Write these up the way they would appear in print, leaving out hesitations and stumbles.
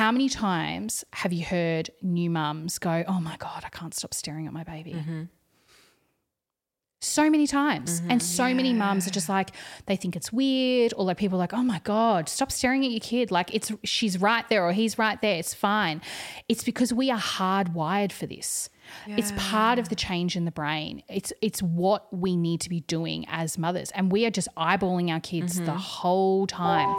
How many times have you heard new mums go, oh, my God, I can't stop staring at my baby? Mm-hmm. So many times. Mm-hmm. And so many mums are just like, they think it's weird, or like people are like, oh, my God, stop staring at your kid. Like she's right there or he's right there. It's fine. It's because we are hardwired for this. Yeah. It's part of the change in the brain. It's what we need to be doing as mothers. And we are just eyeballing our kids mm-hmm. the whole time.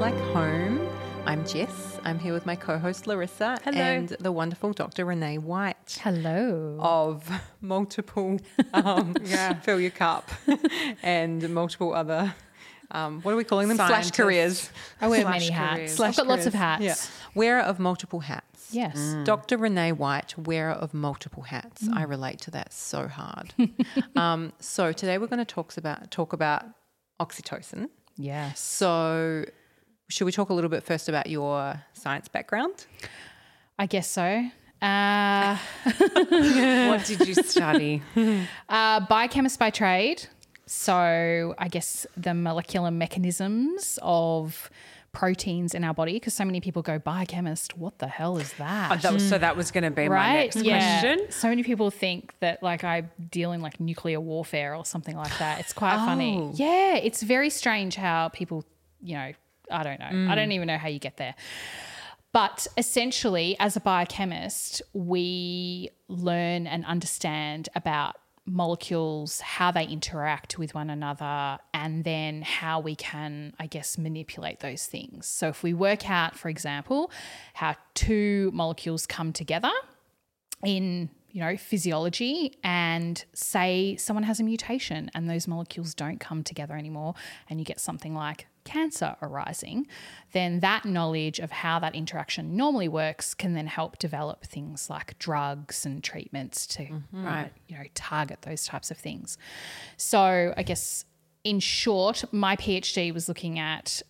Like home. I'm Jess. I'm here with my co-host Larissa. Hello. And the wonderful Dr. Renee White. Hello. Of multiple Fill Your Cup and multiple other what are we calling them? Scientists. Slash careers. I wear many hats. I've got lots of hats. Yeah. Wearer of multiple hats. Yes. Mm. Dr. Renee White, wearer of multiple hats. Mm. I relate to that so hard. So today we're going to talk about oxytocin. Yes. So should we talk a little bit first about your science background? I guess so. What did you study? Biochemist by trade. So I guess the molecular mechanisms of proteins in our body, because so many people go, biochemist, what the hell is that? So that was going to be my next question. So many people think that like I deal in like nuclear warfare or something like that. It's quite funny. Yeah, it's very strange how people, you know, I don't know. I don't even know how you get there. But essentially, as a biochemist, we learn and understand about molecules, how they interact with one another, and then how we can, I guess, manipulate those things. So if we work out, for example, how two molecules come together in, you know, physiology, and say someone has a mutation and those molecules don't come together anymore and you get something like cancer arising, then that knowledge of how that interaction normally works can then help develop things like drugs and treatments to target those types of things. So I guess in short, my PhD was looking at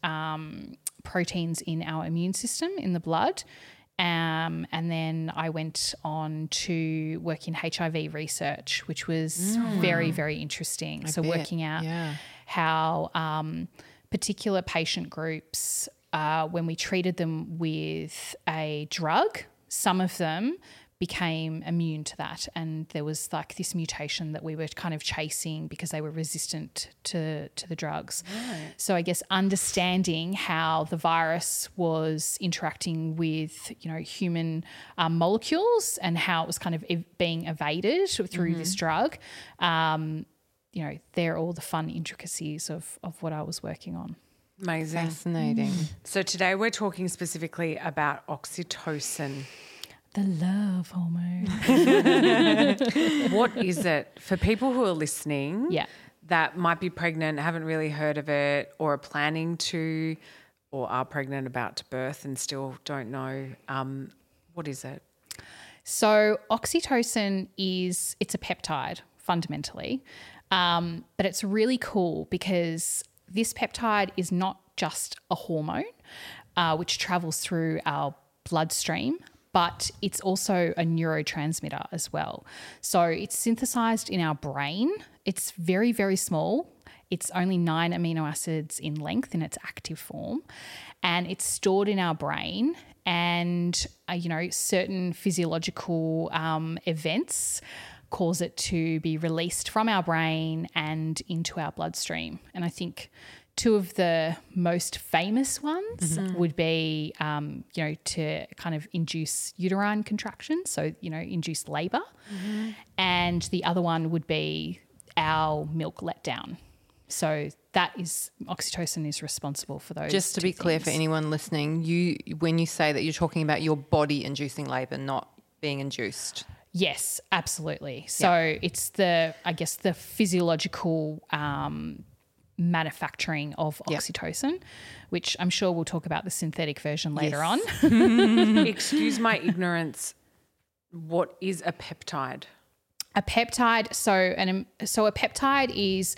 proteins in our immune system in the blood. And then I went on to work in HIV research, which was very, very interesting. Working out how particular patient groups, when we treated them with a drug, some of them became immune to that, and there was like this mutation that we were kind of chasing because they were resistant to the drugs. Right. So I guess understanding how the virus was interacting with, you know, human molecules and how it was kind of being evaded through this drug, you know, they're all the fun intricacies of what I was working on. Amazing. Fascinating. So today we're talking specifically about oxytocin. The love hormone. What is it for people who are listening that might be pregnant, haven't really heard of it, or are planning to, or are pregnant, about to birth and still don't know, what is it? So oxytocin is, it's a peptide fundamentally, but it's really cool because this peptide is not just a hormone which travels through our bloodstream, but it's also a neurotransmitter as well. So it's synthesized in our brain. It's very, very small. It's only 9 amino acids in length in its active form, and it's stored in our brain. And, you know, certain physiological events cause it to be released from our brain and into our bloodstream. And I think two of the most famous ones would be, you know, to kind of induce uterine contraction, so, you know, induce labour. Mm-hmm. And the other one would be our milk letdown. So that is, oxytocin is responsible for those. Just to be clear for anyone listening, when you say that, you're talking about your body inducing labour, not being induced. Yes, absolutely. So it's the physiological manufacturing of oxytocin, which I'm sure we'll talk about the synthetic version later on. Excuse my ignorance. What is a peptide? A peptide, so a peptide is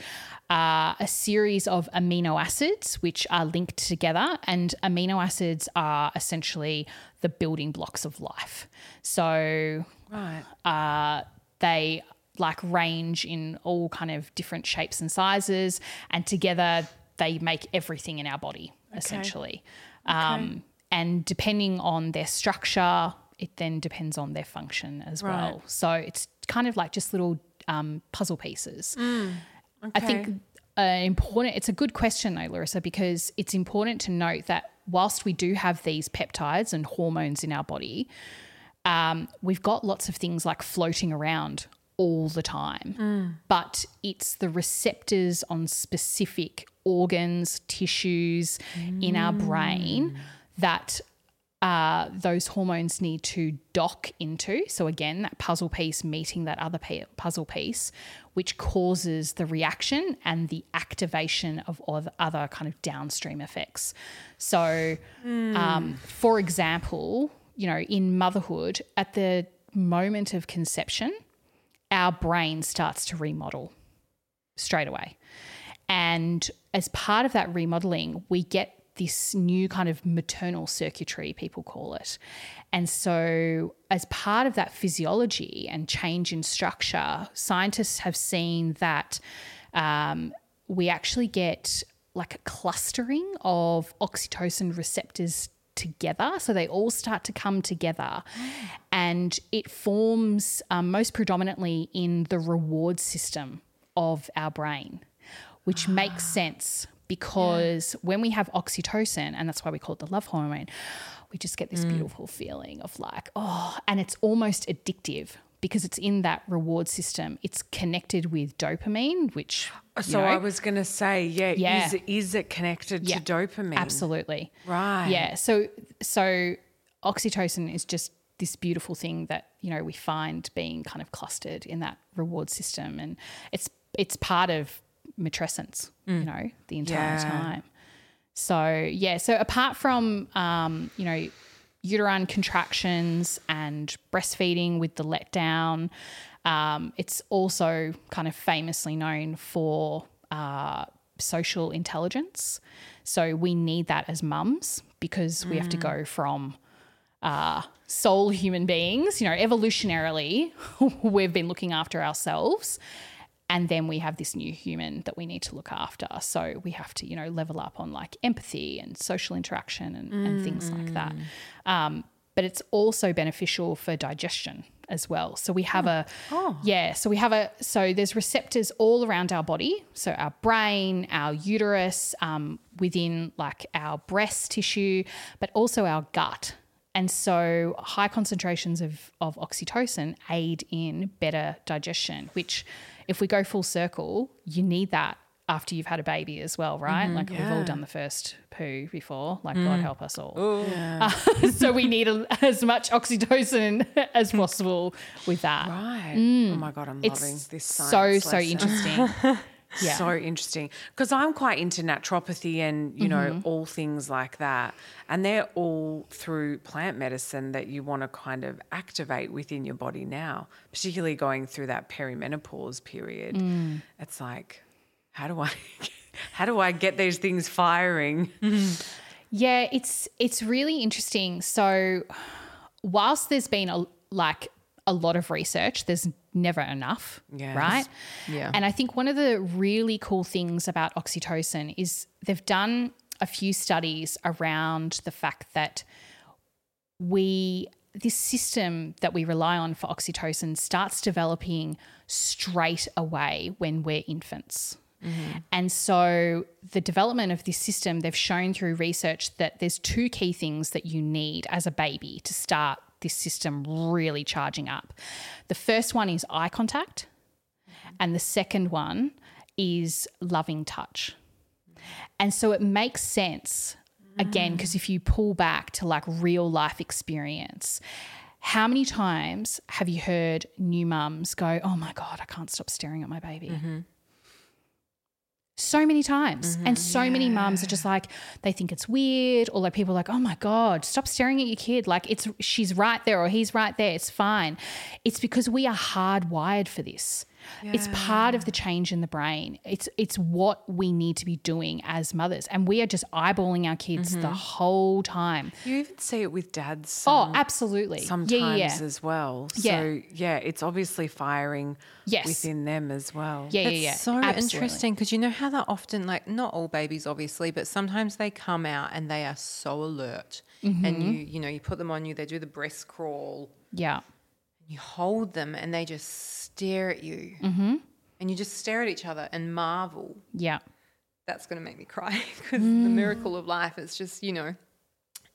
a series of amino acids which are linked together, and amino acids are essentially the building blocks of life. So right. They like range in all kind of different shapes and sizes, and together they make everything in our body, okay. essentially. Okay. And depending on their structure, it then depends on their function as right. well. So it's kind of like just little puzzle pieces. Mm, okay. I think it's a good question though, Larissa, because it's important to note that whilst we do have these peptides and hormones in our body, we've got lots of things like floating around all the time, but it's the receptors on specific organs, tissues in our brain that those hormones need to dock into. So again, that puzzle piece meeting that other puzzle piece, which causes the reaction and the activation of other kind of downstream effects. So for example, you know, in motherhood, at the moment of conception, our brain starts to remodel straight away. And as part of that remodeling, we get this new kind of maternal circuitry, people call it. And so as part of that physiology and change in structure, scientists have seen that we actually get like a clustering of oxytocin receptors together. So they all start to come together and it forms most predominantly in the reward system of our brain, which makes sense. Because when we have oxytocin, and that's why we call it the love hormone, we just get this beautiful feeling of like, oh, and it's almost addictive because it's in that reward system. It's connected with dopamine, which so you know, I was going to say, is it connected to dopamine? Absolutely. Right. Yeah. So oxytocin is just this beautiful thing that, you know, we find being kind of clustered in that reward system, and it's part of matrescence, you know, the entire time. So apart from, you know, uterine contractions and breastfeeding with the letdown, it's also kind of famously known for social intelligence. So we need that as mums because we have to go from sole human beings, you know, evolutionarily we've been looking after ourselves. And then we have this new human that we need to look after. So we have to, you know, level up on like empathy and social interaction and things like that. But it's also beneficial for digestion as well. So we have so there's receptors all around our body. So our brain, our uterus, within like our breast tissue, but also our gut. And so high concentrations of oxytocin aid in better digestion, which if we go full circle, you need that after you've had a baby as well, right? We've all done the first poo before, like God help us all. Yeah. So we need as much oxytocin as possible with that. Right. Oh my God, I'm loving this science so lesson. Interesting. Yeah. So interesting, because I'm quite into naturopathy and, you know, all things like that, and they're all through plant medicine that you want to kind of activate within your body now, particularly going through that perimenopause period. It's like, how do I get these things firing? Yeah, it's really interesting. So whilst there's been a lot of research, there's never enough, right? Yeah. And I think one of the really cool things about oxytocin is they've done a few studies around the fact that this system that we rely on for oxytocin starts developing straight away when we're infants. And so the development of this system, they've shown through research that there's two key things that you need as a baby to start this system really charging up. The first one is eye contact, and the second one is loving touch. And so it makes sense, again, because if you pull back to like real life experience, how many times have you heard new mums go, oh my God, I can't stop staring at my baby? so many times. Mm-hmm. And so many mums are just like, they think it's weird, or like people are like, oh my God, stop staring at your kid. Like it's, she's right there or he's right there. It's fine. It's because we are hardwired for this. Yeah. It's part of the change in the brain. It's what we need to be doing as mothers, and we are just eyeballing our kids mm-hmm. the whole time. You even see it with dads. Oh, absolutely. Sometimes as well. Yeah. So, yeah, it's obviously firing within them as well. Yeah, it's so interesting, because you know how that often, like not all babies obviously, but sometimes they come out and they are so alert mm-hmm. and you know, you put them on you, they do the breast crawl. Yeah. You hold them and they just stare at you mm-hmm. and you just stare at each other and marvel. Yeah. That's going to make me cry, because the miracle of life is just, you know.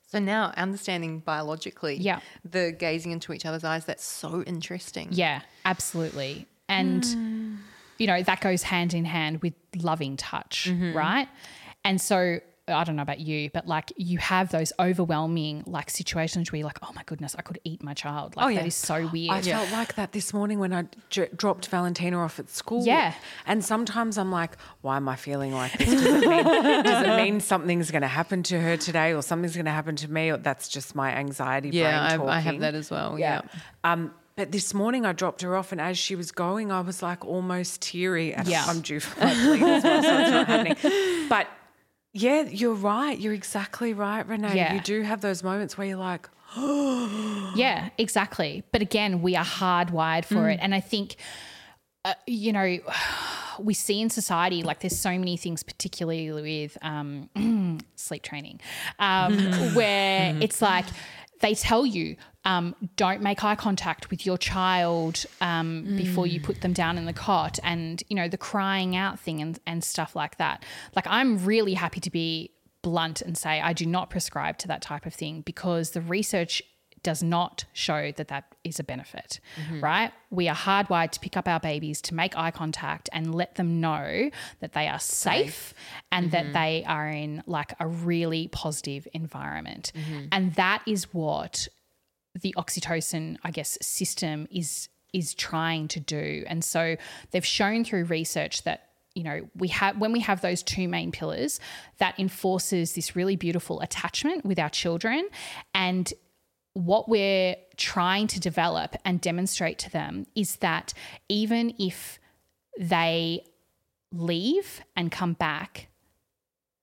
So now understanding biologically the gazing into each other's eyes, that's so interesting. Yeah, absolutely. And, you know, that goes hand in hand with loving touch, mm-hmm. right? And so I don't know about you, but like you have those overwhelming like situations where you're like, oh my goodness, I could eat my child. Like that is so weird. I felt like that this morning when I dropped Valentina off at school. Yeah. And sometimes I'm like, why am I feeling like this? Does it mean something's going to happen to her today, or something's going to happen to me, or that's just my anxiety brain talking. Yeah, I have that as well. Yeah. But this morning I dropped her off, and as she was going, I was like almost teary. I'm due for my bleed as well, so it's not happening. But yeah, you're right. You're exactly right, Renee. Yeah. You do have those moments where you're like, oh. Yeah, exactly. But again, we are hardwired for it. And I think, you know, we see in society like there's so many things, particularly with sleep training, where it's like they tell you, don't make eye contact with your child before you put them down in the cot, and, you know, the crying out thing and stuff like that. Like I'm really happy to be blunt and say I do not prescribe to that type of thing, because the research does not show that that is a benefit, right? We are hardwired to pick up our babies, to make eye contact and let them know that they are safe and that they are in like a really positive environment. And that is what the oxytocin, I guess, system is trying to do. And so they've shown through research that, you know, we have, when we have those two main pillars, that enforces this really beautiful attachment with our children. And what we're trying to develop and demonstrate to them is that even if they leave and come back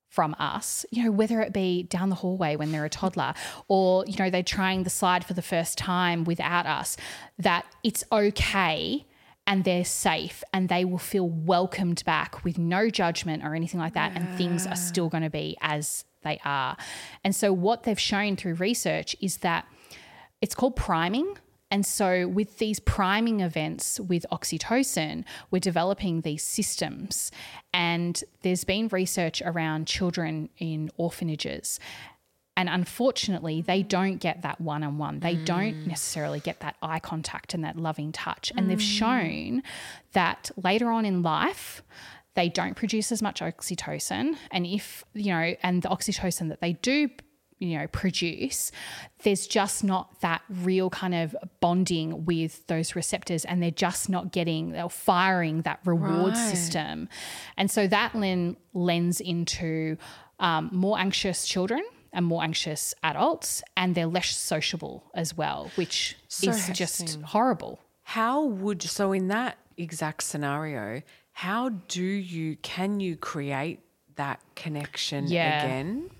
from us, you know, whether it be down the hallway when they're a toddler, or, you know, they're trying the slide for the first time without us, that it's okay and they're safe and they will feel welcomed back with no judgment or anything like that, and things are still going to be as they are. And so what they've shown through research is that it's called priming. And so with these priming events with oxytocin, we're developing these systems. And there's been research around children in orphanages, and unfortunately they don't get that one-on-one. They don't necessarily get that eye contact and that loving touch. And they've shown that later on in life they don't produce as much oxytocin, and if, you know, and the oxytocin that they do, you know, produce, there's just not that real kind of bonding with those receptors, and they're just not getting or firing that reward system. And so that then lends into more anxious children and more anxious adults, and they're less sociable as well, which is just horrible. So in that exact scenario, how can you create that connection again?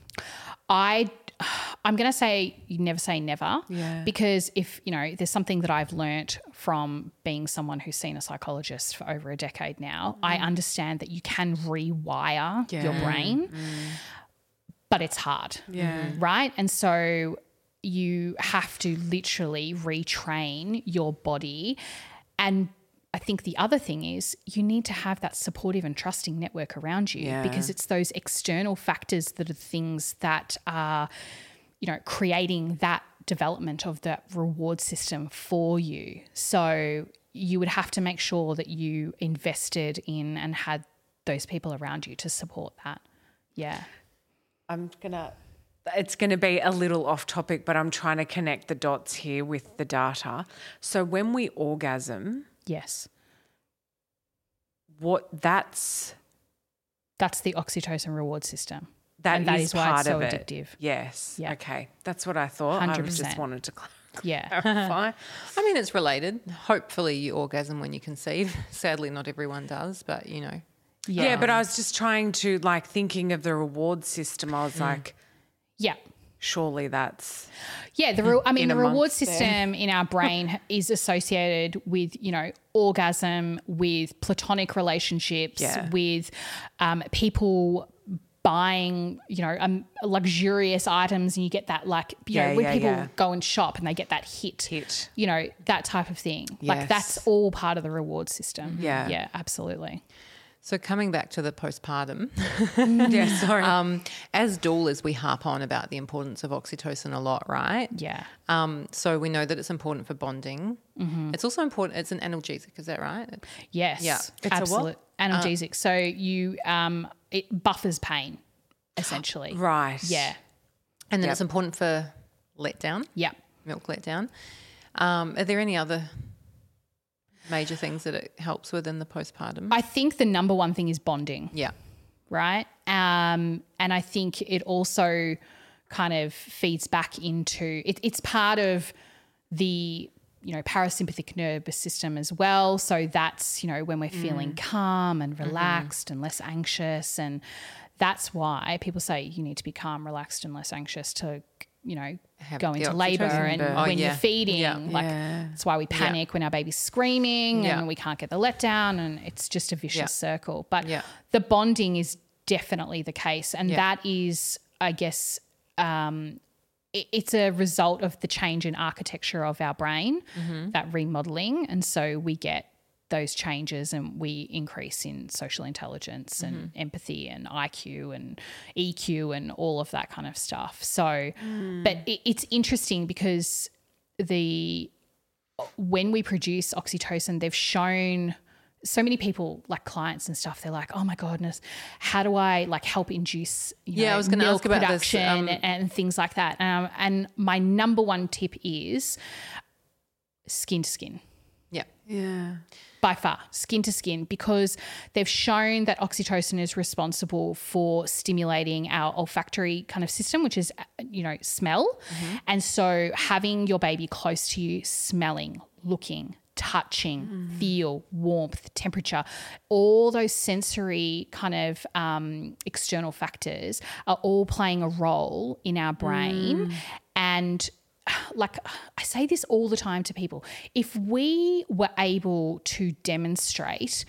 I'm going to say you never say never, because if, you know, there's something that I've learnt from being someone who's seen a psychologist for over a decade now, I understand that you can rewire your brain, but it's hard, right? And so you have to literally retrain your body. And I think the other thing is you need to have that supportive and trusting network around you, because it's those external factors that are things that are, you know, creating that development of that reward system for you. So you would have to make sure that you invested in and had those people around you to support that. Yeah. It's going to be a little off topic, but I'm trying to connect the dots here with the data. So when we orgasm, yes. What that's That's the oxytocin reward system. That is why it's so addictive. Yes. Yeah. Okay. That's what I thought. 100%. I just wanted to clarify. I mean, it's related. Hopefully you orgasm when you conceive. Sadly, not everyone does, but, you know. Yeah, but I was just trying to, like, thinking of the reward system. I was like, yeah. Surely that's the reward system in our brain is associated with, you know, orgasm, with platonic relationships, with people buying, you know, luxurious items, and you get that, like, you know, when people go and shop and they get that hit, you know, that type of thing. Yes. Like, that's all part of the reward system. Yeah. Yeah, absolutely. So coming back to the postpartum, as doulas we harp on about the importance of oxytocin a lot, right? Yeah. So we know that it's important for bonding. Mm-hmm. It's also important. It's an analgesic, is that right? Yes. Yeah. It's absolutely a what? Analgesic. So you it buffers pain, essentially. Right. Yeah. And then it's important for letdown. Yeah. Milk letdown. Are there any other major things that it helps with in the postpartum? I think the number one thing is bonding. Yeah. Right? And I think it also kind of feeds back into it's part of the, you know, parasympathetic nervous system as well. So that's, you know, when we're feeling calm and relaxed and less anxious, and that's why people say you need to be calm, relaxed and less anxious to, you know, go into labour, and when you're feeding, like that's why we panic when our baby's screaming and we can't get the letdown, and it's just a vicious circle. But the bonding is definitely the case, and that is, I guess, it's a result of the change in architecture of our brain, that remodelling, and so we get those changes and we increase in social intelligence and empathy and IQ and EQ and all of that kind of stuff. So, but it's interesting because when we produce oxytocin, they've shown so many people, like clients and stuff, they're like, oh my goodness, how do I, like, help induce, you know, I was going to ask about production this, and things like that. And my number one tip is skin to skin. Yeah. Yeah. By far, skin to skin, because they've shown that oxytocin is responsible for stimulating our olfactory kind of system, which is, you know, smell. Mm-hmm. And so having your baby close to you, smelling, looking, touching, feel, warmth, temperature, all those sensory kind of external factors are all playing a role in our brain. And, like, I say this all the time to people, if we were able to demonstrate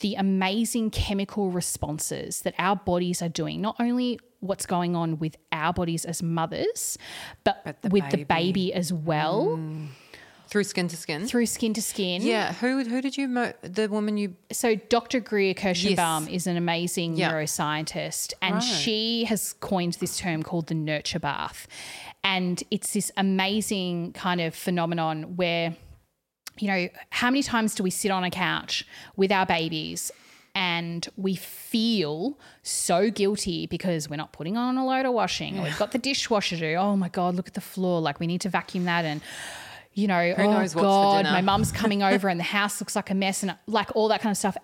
the amazing chemical responses that our bodies are doing, not only what's going on with our bodies as mothers, but with the baby as well. Through skin to skin? Through skin to skin. Yeah. Who did you the woman you... So Dr. Greer Kirshenbaum is an amazing neuroscientist, and she has coined this term called the nurture bath. And it's this amazing kind of phenomenon where, you know, how many times do we sit on a couch with our babies and we feel so guilty because we're not putting on a load of washing, or we've got the dishwasher to do, oh my God, look at the floor, like we need to vacuum that, and... you know, who knows what's for dinner? My mum's coming over and the house looks like a mess, and like all that kind of stuff.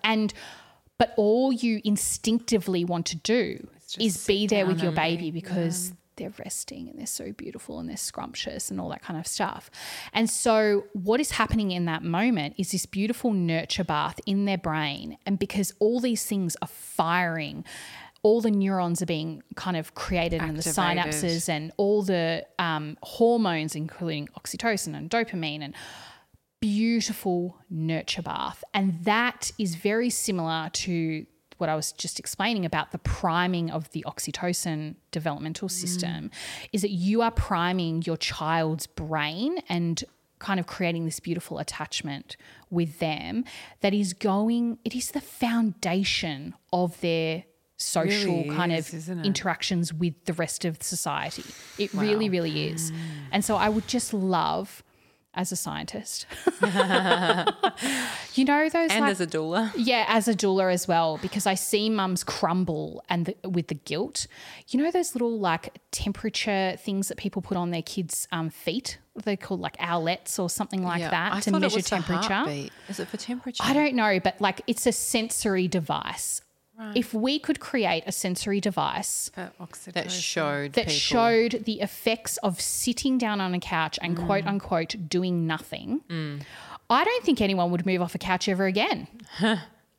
But all you instinctively want to do is be there with your baby because they're resting and they're so beautiful and they're scrumptious and all that kind of stuff. And so what is happening in that moment is this beautiful nurture bath in their brain, and because all these things are firing, all the neurons are being kind of created, and the synapses and all the hormones, including oxytocin and dopamine, and beautiful nurture bath. And that is very similar to what I was just explaining about the priming of the oxytocin developmental system, is that you are priming your child's brain and kind of creating this beautiful attachment with them that is going – it is the foundation of their – social really kind is, of interactions with the rest of society. It really, really is. And so I would just love, as a scientist, you know, those. And like, as a doula. Yeah, as a doula as well, because I see mums crumble and with the guilt. You know those little, like, temperature things that people put on their kids' feet? They're called like Owlets or something like that to measure temperature. Is it for temperature? I don't know, but like it's a sensory device. Right. If we could create a sensory device that showed the effects of sitting down on a couch and quote unquote doing nothing, I don't think anyone would move off a couch ever again.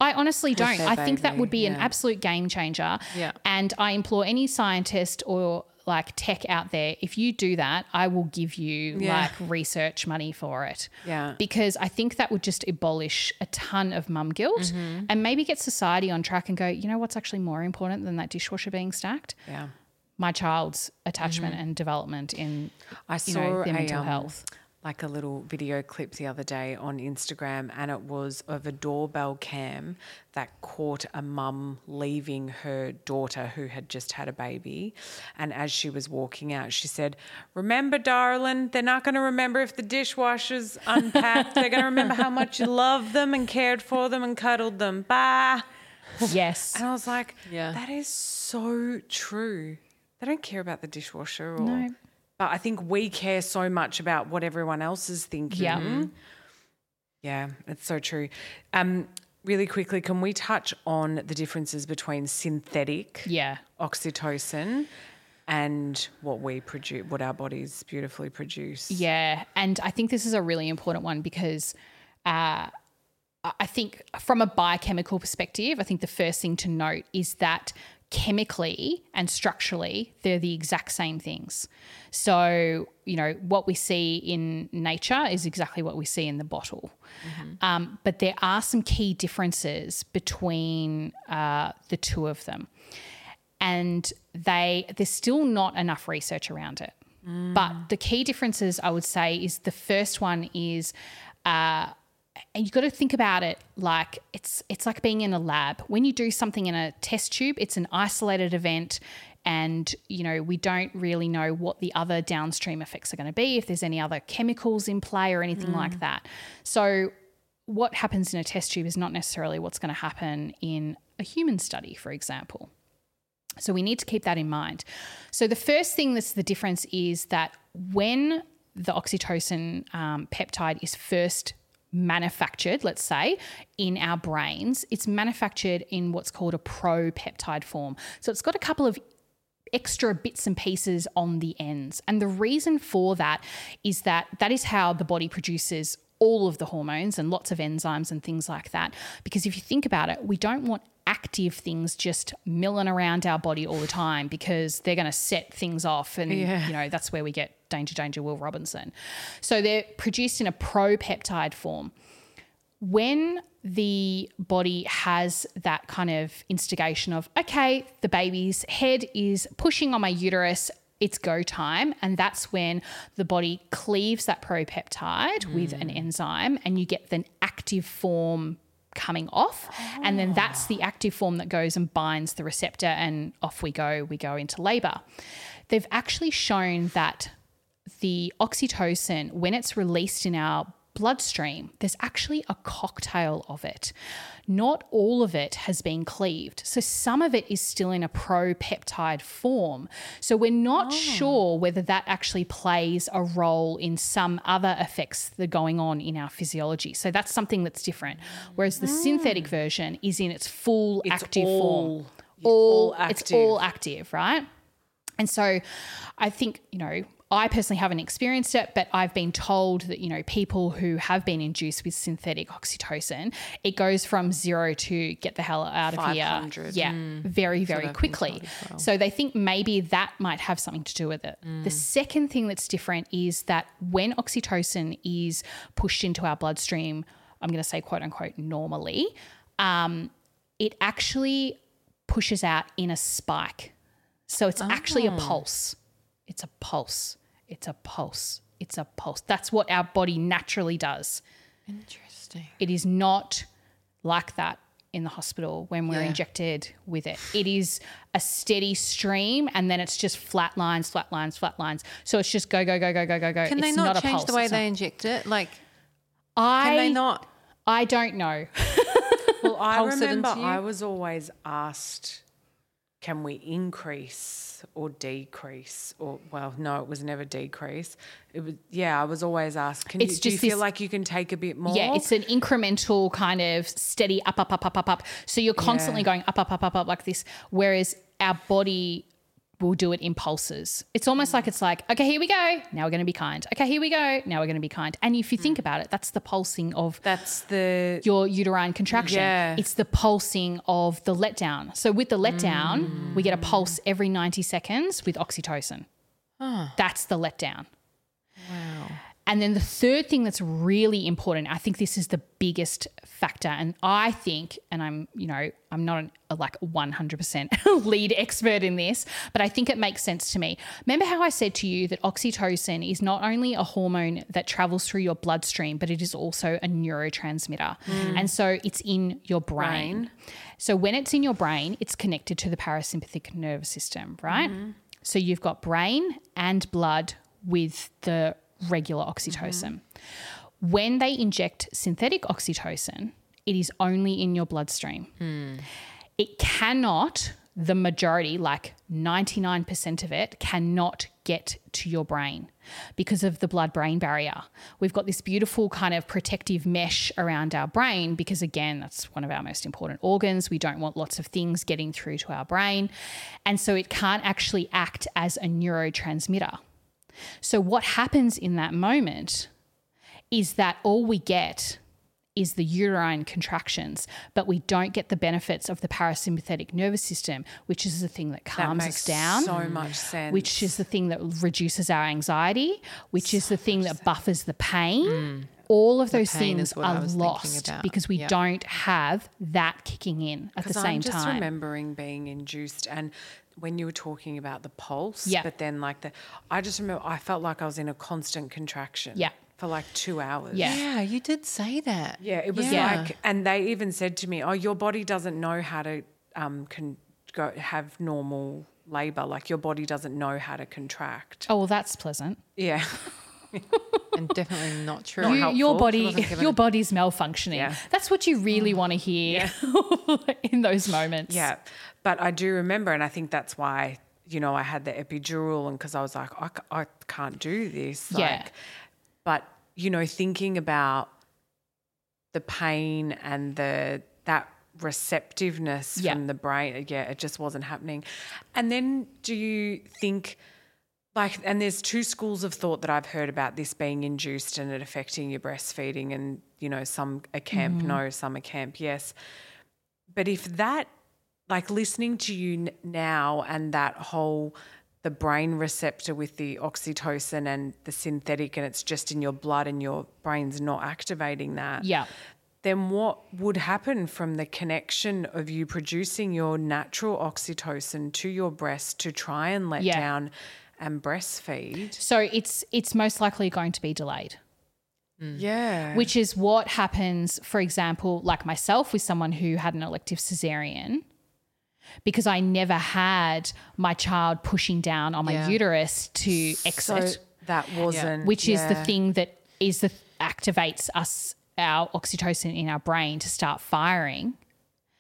I honestly don't. I think that would be an absolute game changer. Yeah. And I implore any scientist or like tech out there, if you do that, I will give you like research money for it. Yeah. Because I think that would just abolish a ton of mum guilt and maybe get society on track and go, you know what's actually more important than that dishwasher being stacked? Yeah. My child's attachment and development in their mental health. Like a little video clip the other day on Instagram, and it was of a doorbell cam that caught a mum leaving her daughter who had just had a baby, and as she was walking out she said, "Remember, darling, they're not going to remember if the dishwasher's unpacked. They're going to remember how much you loved them and cared for them and cuddled them. Bye." Yes. And I was like, that is so true. They don't care about the dishwasher or no. But I think we care so much about what everyone else is thinking. Yeah, yeah, it's so true. Really quickly, can we touch on the differences between synthetic oxytocin and what we produce, what our bodies beautifully produce? Yeah, and I think this is a really important one because I think from a biochemical perspective, I think the first thing to note is that chemically and structurally, they're the exact same things. So, you know, what we see in nature is exactly what we see in the bottle. But there are some key differences between the two of them. And there's still not enough research around it. But the key differences, I would say, is the first one is and you've got to think about it like it's like being in a lab. When you do something in a test tube, it's an isolated event and, you know, we don't really know what the other downstream effects are going to be, if there's any other chemicals in play or anything like that. So what happens in a test tube is not necessarily what's going to happen in a human study, for example. So we need to keep that in mind. So the first thing that's the difference is that when the oxytocin peptide is first manufactured, let's say, in our brains, it's manufactured in what's called a propeptide form. So it's got a couple of extra bits and pieces on the ends. And the reason for that is that is how the body produces all of the hormones and lots of enzymes and things like that. Because if you think about it, we don't want active things just milling around our body all the time because they're going to set things off and, you know, that's where we get danger, danger, Will Robinson. So they're produced in a propeptide form. When the body has that kind of instigation of, okay, the baby's head is pushing on my uterus, it's go time, and that's when the body cleaves that propeptide with an enzyme and you get the active form coming off, and then that's the active form that goes and binds the receptor and off we go into labour. They've actually shown that the oxytocin, when it's released in our bloodstream, there's actually a cocktail of it. Not all of it has been cleaved. So some of it is still in a propeptide form. So we're not sure whether that actually plays a role in some other effects that are going on in our physiology. So that's something that's different. Whereas the synthetic version is in its full active form. It's all active, right? And so I think, you know, I personally haven't experienced it, but I've been told that, you know, people who have been induced with synthetic oxytocin, it goes from 0 to get the hell out of here. 500. Yeah, very, very quickly. Well. So they think maybe that might have something to do with it. The second thing that's different is that when oxytocin is pushed into our bloodstream, I'm going to say quote unquote normally, it actually pushes out in a spike. So it's actually a pulse. It's a pulse. It's a pulse. It's a pulse. That's what our body naturally does. Interesting. It is not like that in the hospital when we're injected with it. It is a steady stream and then it's just flat lines, flat lines, flat lines. So it's just go, go, go, go, go, go, go. Can they not change the way they inject it? Like, can they not? I don't know. Well, I remember I was always asked can we increase or decrease? Or, well, no, it was never decrease. It was, yeah, I was always asked, do you feel like you can take a bit more? Yeah, it's an incremental kind of steady up. So you're constantly going up like this, whereas our body will do it in pulses. It's almost like it's like, okay, here we go. Now we're going to be kind. Okay, here we go. Now we're going to be kind. And if you think about it, that's the pulsing of your uterine contraction. Yeah. It's the pulsing of the letdown. So with the letdown, we get a pulse every 90 seconds with oxytocin. Oh. That's the letdown. Wow. And then the third thing that's really important, I think this is the biggest factor, and I think, and I'm not like 100% lead expert in this, but I think it makes sense to me. Remember how I said to you that oxytocin is not only a hormone that travels through your bloodstream, but it is also a neurotransmitter. Mm. And so it's in your brain. So when it's in your brain, it's connected to the parasympathetic nervous system, right? Mm-hmm. So you've got brain and blood with the regular oxytocin. Mm-hmm. When they inject synthetic oxytocin, it is only in your bloodstream. Mm. It cannot, the majority, like 99% of it, cannot get to your brain because of the blood brain barrier. We've got this beautiful kind of protective mesh around our brain because, again, that's one of our most important organs. We don't want lots of things getting through to our brain. And so it can't actually act as a neurotransmitter. So what happens in that moment is that all we get is the uterine contractions, but we don't get the benefits of the parasympathetic nervous system, which is the thing that calms us down. So much sense. Which is the thing that reduces our anxiety, which is the thing that buffers the pain. Mm. All of those things are lost because we don't have that kicking in at the same time. I'm just remembering being induced, and when you were talking about the pulse, but then like I just remember I felt like I was in a constant contraction for like 2 hours. Yeah. Yeah, you did say that. Yeah, it was like, and they even said to me, oh, your body doesn't know how to have normal labour, like your body doesn't know how to contract. Oh, well, that's pleasant. Yeah. And definitely not true. Your body's malfunctioning. Yeah. That's what you really want to hear in those moments. Yeah, but I do remember, and I think that's why, you know, I had the epidural, and because I was like, I can't do this. Like, yeah. But, you know, thinking about the pain and that receptiveness from the brain, it just wasn't happening. And then do you think... Like, and there's two schools of thought that I've heard about this being induced and it affecting your breastfeeding, and, you know, some a camp no, some a camp yes. But if that, like listening to you now and that whole, the brain receptor with the oxytocin and the synthetic, and it's just in your blood and your brain's not activating that. Yeah. Then what would happen from the connection of you producing your natural oxytocin to your breast to try and let down and breastfeed? So it's most likely going to be delayed. Mm. Yeah. Which is what happens, for example, like myself with someone who had an elective cesarean, because I never had my child pushing down on my uterus to exit. So that wasn't. Which is the thing that activates us, our oxytocin in our brain to start firing.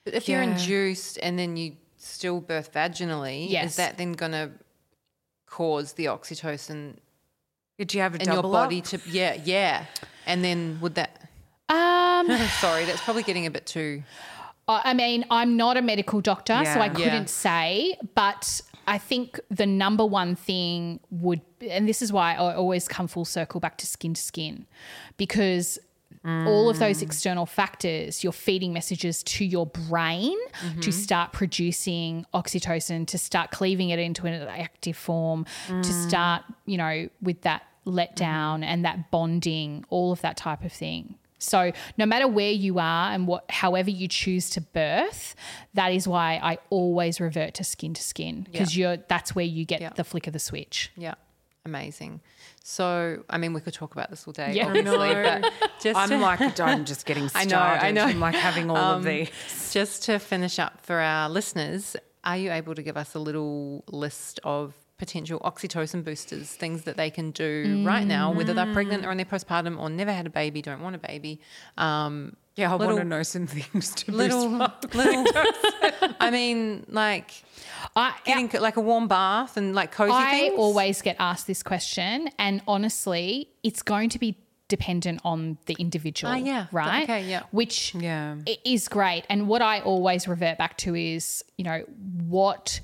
But if you're induced and then you stillbirth vaginally, is that then going to cause the oxytocin? Did you have a double in your body up? And then would that? Sorry, that's probably getting a bit too. I mean, I'm not a medical doctor, so I couldn't say, but I think the number one thing would, and this is why I always come full circle back to skin, because all of those external factors, you're feeding messages to your brain to start producing oxytocin, to start cleaving it into an active form, to start, you know, with that letdown and that bonding, all of that type of thing. So no matter where you are and however you choose to birth, that is why I always revert to skin because that's where you get the flick of the switch. Yeah. Amazing. So, I mean, we could talk about this all day, obviously. But I'm just getting started. I know. I'm like having all of these. Just to finish up for our listeners, are you able to give us a little list of potential oxytocin boosters, things that they can do right now, whether they're pregnant or in their postpartum or never had a baby, don't want a baby. Yeah, I want to know some things to boost. I mean, like getting like a warm bath and like cozy things. I always get asked this question, and honestly, it's going to be dependent on the individual, right? Okay, yeah. Which is great. And what I always revert back to is, you know, what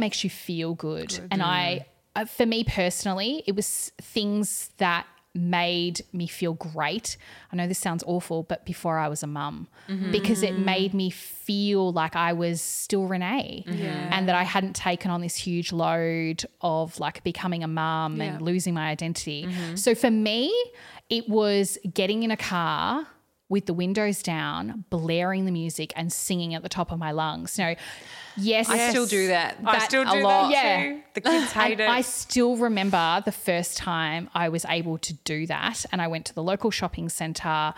makes you feel good. And I, for me personally, it was things that made me feel great. I know this sounds awful, but before I was a mum, because it made me feel like I was still Renee and that I hadn't taken on this huge load of like becoming a mum and losing my identity. So for me, it was getting in a car with the windows down, blaring the music and singing at the top of my lungs. You know, I still do that. I still do that a lot. Yeah. The kids hate it. I still remember the first time I was able to do that, and I went to the local shopping centre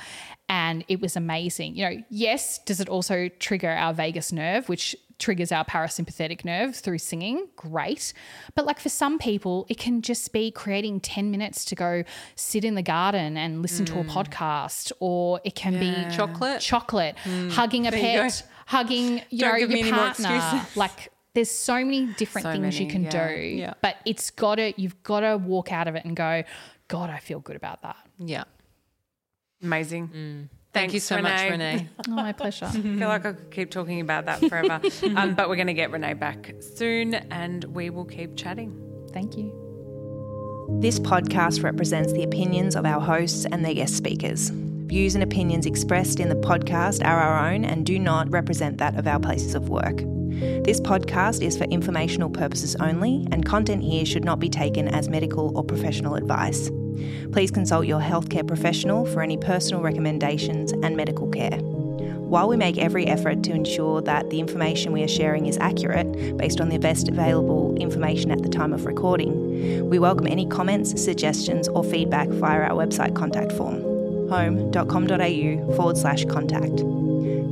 and it was amazing. You know, yes, does it also trigger our vagus nerve, which triggers our parasympathetic nerve through singing? Great. But like for some people, it can just be creating 10 minutes to go sit in the garden and listen to a podcast, or it can be chocolate, hugging a pet, hugging your partner. Like there's so many different things you can do, but you've got to walk out of it and go, God, I feel good about that. Yeah. Amazing. Thank you so much, Renee. Oh, my pleasure. I feel like I could keep talking about that forever. But we're going to get Renee back soon and we will keep chatting. Thank you. This podcast represents the opinions of our hosts and their guest speakers. Views and opinions expressed in the podcast are our own and do not represent that of our places of work. This podcast is for informational purposes only, and content here should not be taken as medical or professional advice. Please consult your healthcare professional for any personal recommendations and medical care. While we make every effort to ensure that the information we are sharing is accurate based on the best available information at the time of recording, we welcome any comments, suggestions or feedback via our website contact form, home.com.au/contact.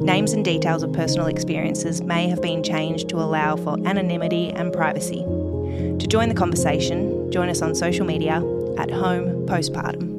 Names and details of personal experiences may have been changed to allow for anonymity and privacy. To join the conversation, join us on social media @HomePostpartum.